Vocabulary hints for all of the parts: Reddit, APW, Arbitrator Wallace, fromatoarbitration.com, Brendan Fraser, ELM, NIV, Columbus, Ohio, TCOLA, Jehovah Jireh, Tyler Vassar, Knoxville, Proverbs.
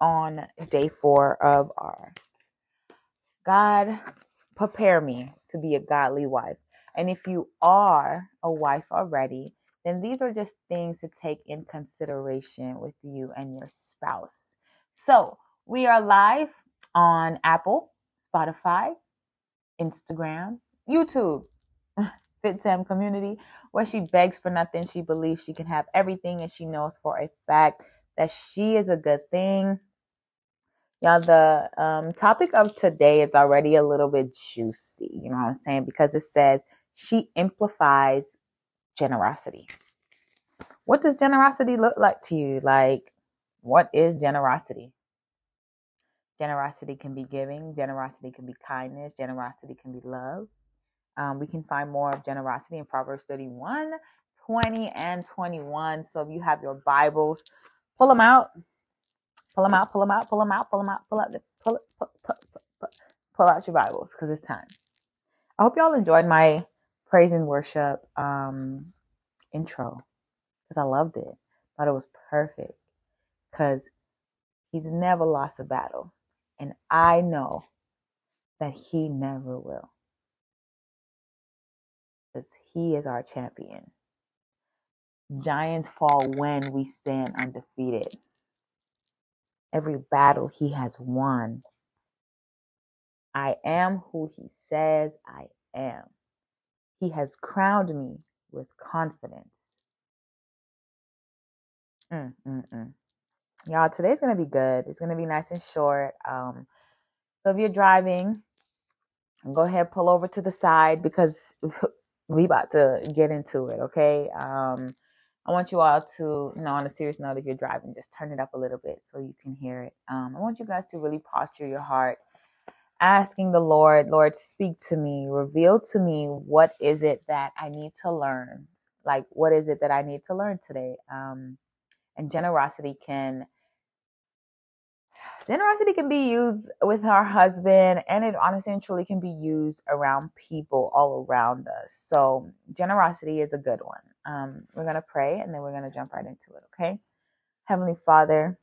on day 4 of our God prepare me to be a godly wife. And if you are a wife already, then these are just things to take in consideration with you and your spouse. So we are live on Apple, Spotify, Instagram, YouTube, Fit Sam Community, where she begs for nothing. She believes she can have everything, and she knows for a fact that she is a good thing. Y'all, the topic of today is already a little bit juicy, you know what I'm saying? Because it says she amplifies generosity. What does generosity look like to you? Like, what is generosity? Generosity can be giving. Generosity can be kindness. Generosity can be love. We can find more of generosity in Proverbs 31, 20, and 21. So if you have your Bibles, pull them out. Pull out your Bibles, because it's time. I hope y'all enjoyed my praise and worship intro, because I loved it. Thought it was perfect, because he's never lost a battle, and I know that he never will, because he is our champion. Giants fall when we stand undefeated. Every battle he has won. I am who he says I am. He has crowned me with confidence. Y'all, today's going to be good. It's going to be nice and short. So if you're driving, go ahead, pull over to the side, because we about to get into it, okay? I want you all to, you know, on a serious note, if you're driving, just turn it up a little bit so you can hear it. I want you guys to really posture your heart, asking the Lord, Lord, speak to me, reveal to me, what is it that I need to learn? Like, what is it that I need to learn today? And generosity can be used with our husband, and it honestly and truly can be used around people all around us. So generosity is a good one. We're going to pray, and then we're going to jump right into it, okay? Heavenly Father,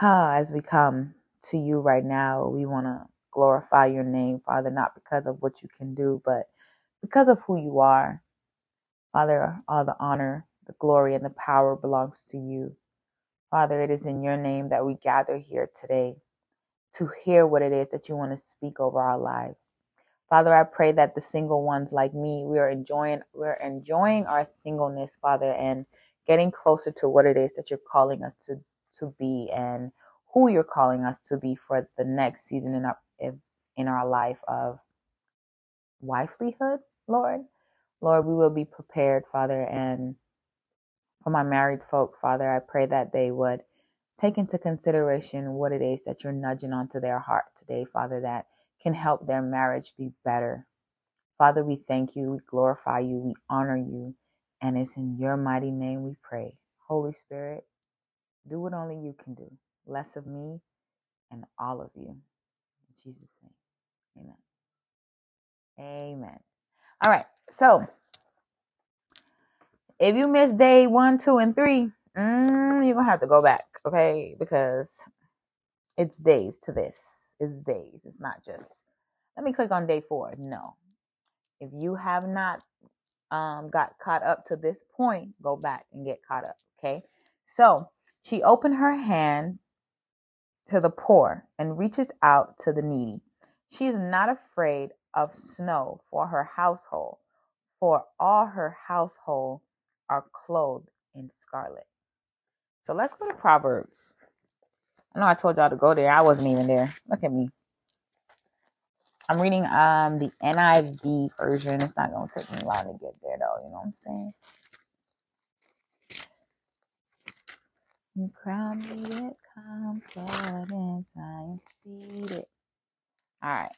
as we come to you right now, we want to glorify your name, Father, not because of what you can do, but because of who you are. Father, all the honor, the glory, and the power belongs to you. Father, it is in your name that we gather here today to hear what it is that you want to speak over our lives. Father, I pray that the single ones like me, we're enjoying our singleness, Father, and getting closer to what it is that you're calling us to be, and who you're calling us to be for the next season in our life of wifelyhood, Lord. Lord, we will be prepared, Father, and for my married folk, Father, I pray that they would take into consideration what it is that you're nudging onto their heart today, Father, that can help their marriage be better. Father, we thank you, we glorify you, we honor you, and it's in your mighty name we pray. Holy Spirit, do what only you can do. Less of me and all of you. In Jesus' name, amen. Amen. All right, so if you missed day 1, 2, and 3, you're going to have to go back, okay? Because it's days to this. It's days. It's not just, let me click on day 4. No. If you have not got caught up to this point, go back and get caught up, okay? So she opened her hand to the poor and reaches out to the needy. She is not afraid of snow for her household, for all her household are clothed in scarlet. So let's go to Proverbs. I know I told y'all to go there. I wasn't even there. Look at me. I'm reading the NIV version. It's not going to take me long to get there, though. You know what I'm saying? You crown me with confidence. I am seated. All right.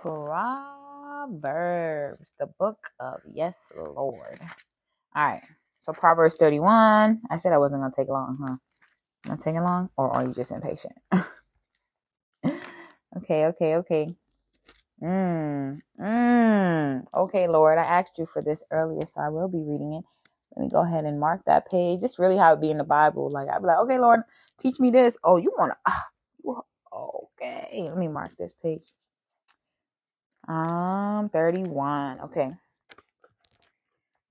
Proverbs, the book of yes, Lord. All right. So Proverbs 31. I said I wasn't going to take long, huh? Am I taking long, or are you just impatient? Okay. Okay, Lord, I asked you for this earlier, so I will be reading it. Let me go ahead and mark that page. It's really how it be in the Bible. Like, I'd be like, okay, Lord, teach me this. Oh, you want to? Okay. Let me mark this page. 31. Okay.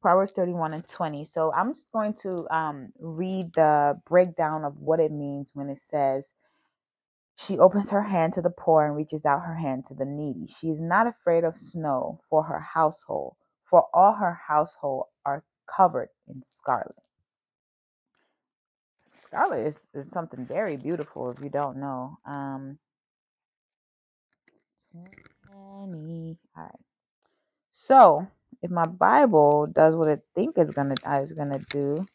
Proverbs 31:20. So I'm just going to read the breakdown of what it means when it says, she opens her hand to the poor and reaches out her hand to the needy. She is not afraid of snow for her household, for all her household are covered in scarlet. Scarlet is something very beautiful if you don't know. 20. All right. So if my Bible does what it think it's gonna do,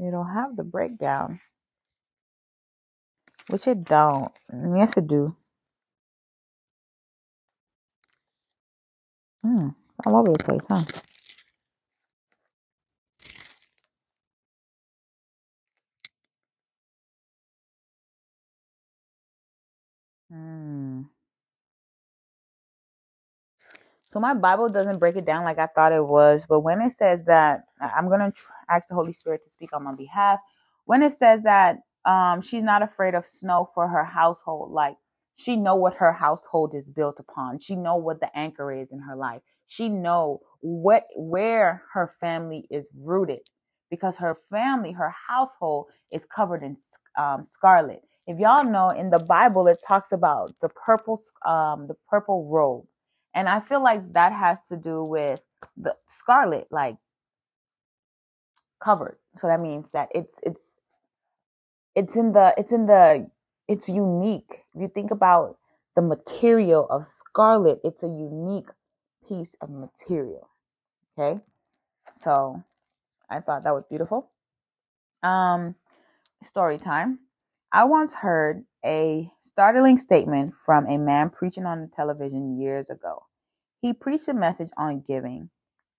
it'll have the breakdown. Which it don't. Yes, it do. It's all over the place, huh? So my Bible doesn't break it down like I thought it was, but when it says that, I'm going to ask the Holy Spirit to speak on my behalf. When it says that she's not afraid of snow for her household, like she know what her household is built upon. She know what the anchor is in her life. She know where her family is rooted, because her family, her household is covered in scarlet. If y'all know, in the Bible, it talks about the purple robe. And I feel like that has to do with the scarlet, like covered. So that means that it's unique. If you think about the material of scarlet, it's a unique piece of material. Okay. So I thought that was beautiful. Story time. I once heard a startling statement from a man preaching on the television years ago. He preached a message on giving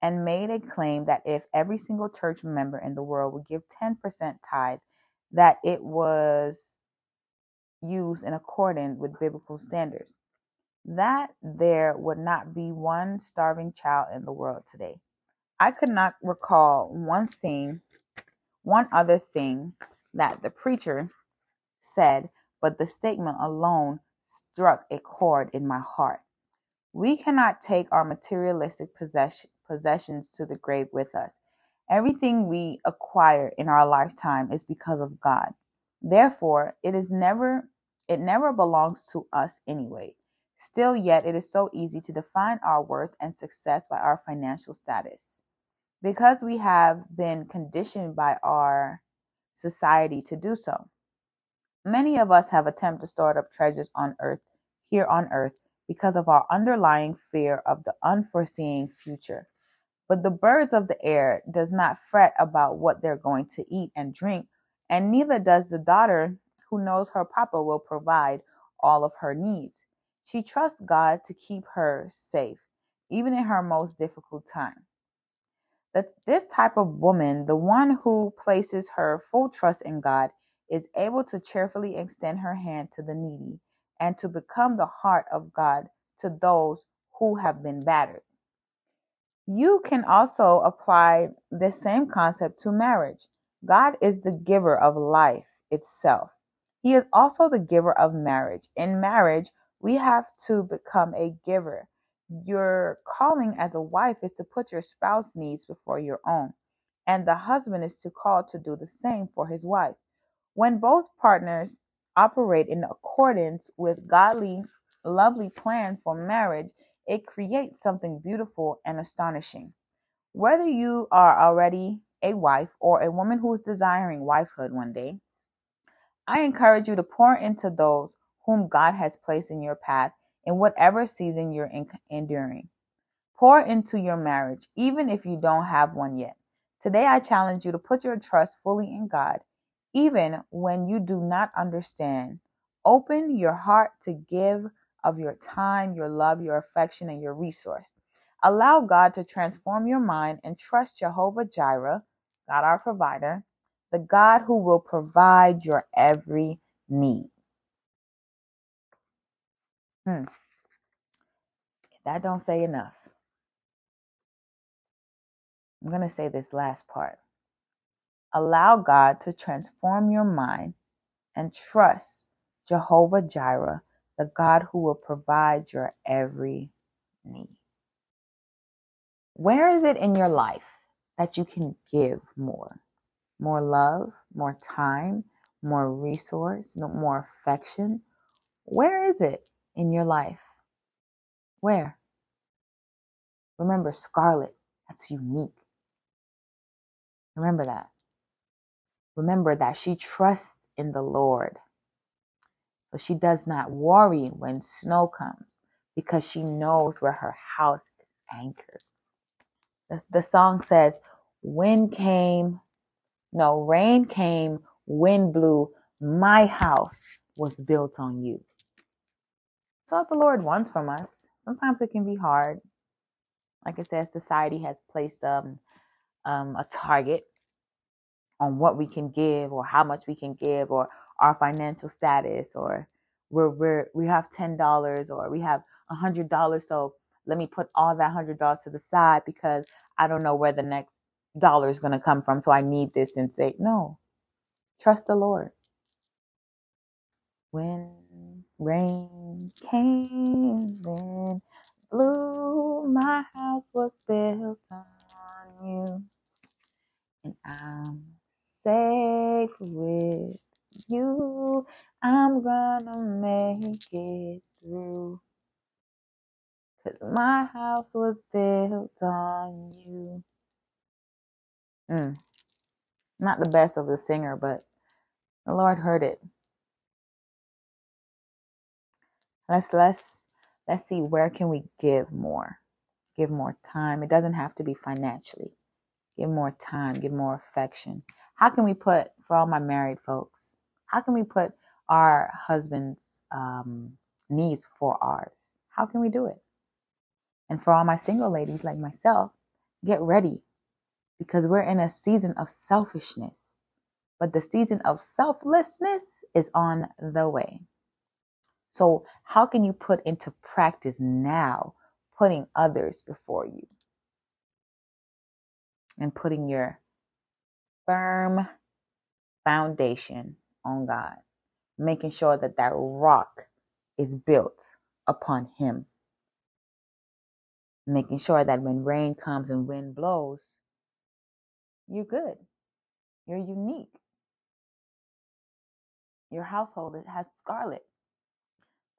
and made a claim that if every single church member in the world would give 10% tithe, that it was used in accordance with biblical standards, that there would not be one starving child in the world today. I could not recall one other thing that the preacher said, but the statement alone struck a chord in my heart. We cannot take our materialistic possessions to the grave with us. Everything we acquire in our lifetime is because of God. Therefore, it never belongs to us anyway. Still yet, it is so easy to define our worth and success by our financial status. Because we have been conditioned by our society to do so. Many of us have attempted to store up treasures here on earth, because of our underlying fear of the unforeseen future. But the birds of the air does not fret about what they're going to eat and drink, and neither does the daughter who knows her papa will provide all of her needs. She trusts God to keep her safe, even in her most difficult time. This type of woman, the one who places her full trust in God, is able to cheerfully extend her hand to the needy and to become the heart of God to those who have been battered. You can also apply this same concept to marriage. God is the giver of life itself. He is also the giver of marriage. In marriage, we have to become a giver. Your calling as a wife is to put your spouse's needs before your own, and the husband is to call to do the same for his wife. When both partners operate in accordance with godly, lovely plan for marriage, it creates something beautiful and astonishing. Whether you are already a wife or a woman who is desiring wifehood one day, I encourage you to pour into those whom God has placed in your path in whatever season you're enduring. Pour into your marriage, even if you don't have one yet. Today, I challenge you to put your trust fully in God, even when you do not understand. Open your heart to give of your time, your love, your affection, and your resource. Allow God to transform your mind and trust Jehovah Jireh, God our provider, the God who will provide your every need. That don't say enough. I'm going to say this last part. Allow God to transform your mind and trust Jehovah Jireh, the God who will provide your every need. Where is it in your life that you can give more? More love, more time, more resource, more affection. Where is it in your life? Where? Remember, scarlet, that's unique. Remember that. Remember that she trusts in the Lord. So she does not worry when snow comes because she knows where her house is anchored. The song says, rain came, wind blew, my house was built on you. That's what the Lord wants from us. Sometimes it can be hard. Like I said, society has placed a target on what we can give or how much we can give or our financial status, or we have $10 or we have $100. So let me put all that $100 to the side because I don't know where the next dollar is going to come from. So I need this, and say, no, trust the Lord. When rain came, wind blew, my house was built on you, and I'm safe with you. I'm gonna make it through, 'cause my house was built on you. Not the best of the singer, but the Lord heard it. Let's see, where can we give more? Give more time. It doesn't have to be financially. Give more time. Give more affection. How can we put, for all my married folks, how can we put our husband's needs before ours? How can we do it? And for all my single ladies like myself, get ready, because we're in a season of selfishness, but the season of selflessness is on the way. So how can you put into practice now putting others before you and putting your firm foundation on God, making sure that that rock is built upon Him, making sure that when rain comes and wind blows, you're good. You're unique. Your household has scarlet,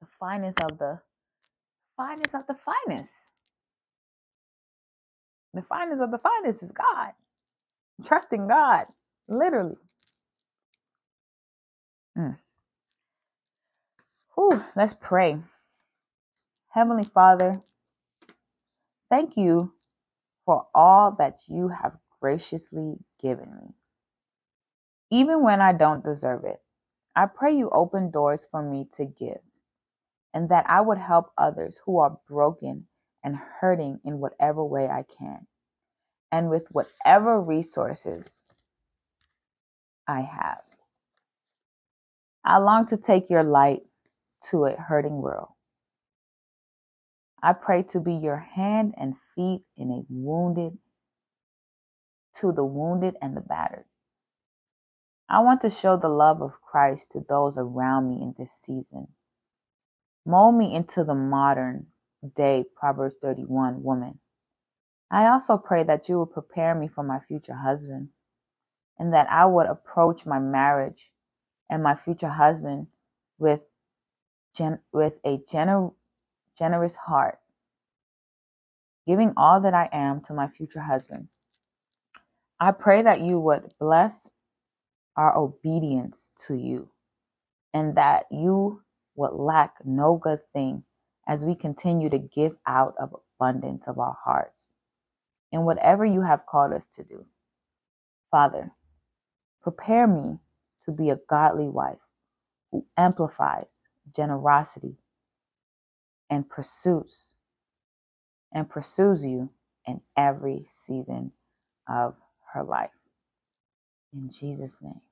the finest of the finest of the finest. The finest of the finest is God. Trusting God, literally. Let's pray. Heavenly Father, thank you for all that you have graciously given me. Even when I don't deserve it, I pray you open doors for me to give, and that I would help others who are broken and hurting in whatever way I can, and with whatever resources I have. I long to take your light to a hurting world. I pray to be your hand and feet to the wounded and the battered. I want to show the love of Christ to those around me in this season. Mold me into the modern day Proverbs 31 woman. I also pray that you will prepare me for my future husband, and that I would approach my marriage and my future husband with a generous heart, giving all that I am to my future husband. I pray that you would bless our obedience to you, and that you would lack no good thing as we continue to give out of abundance of our hearts in whatever you have called us to do. Father, prepare me to be a godly wife who amplifies generosity and pursues you in every season of her life. In Jesus' name.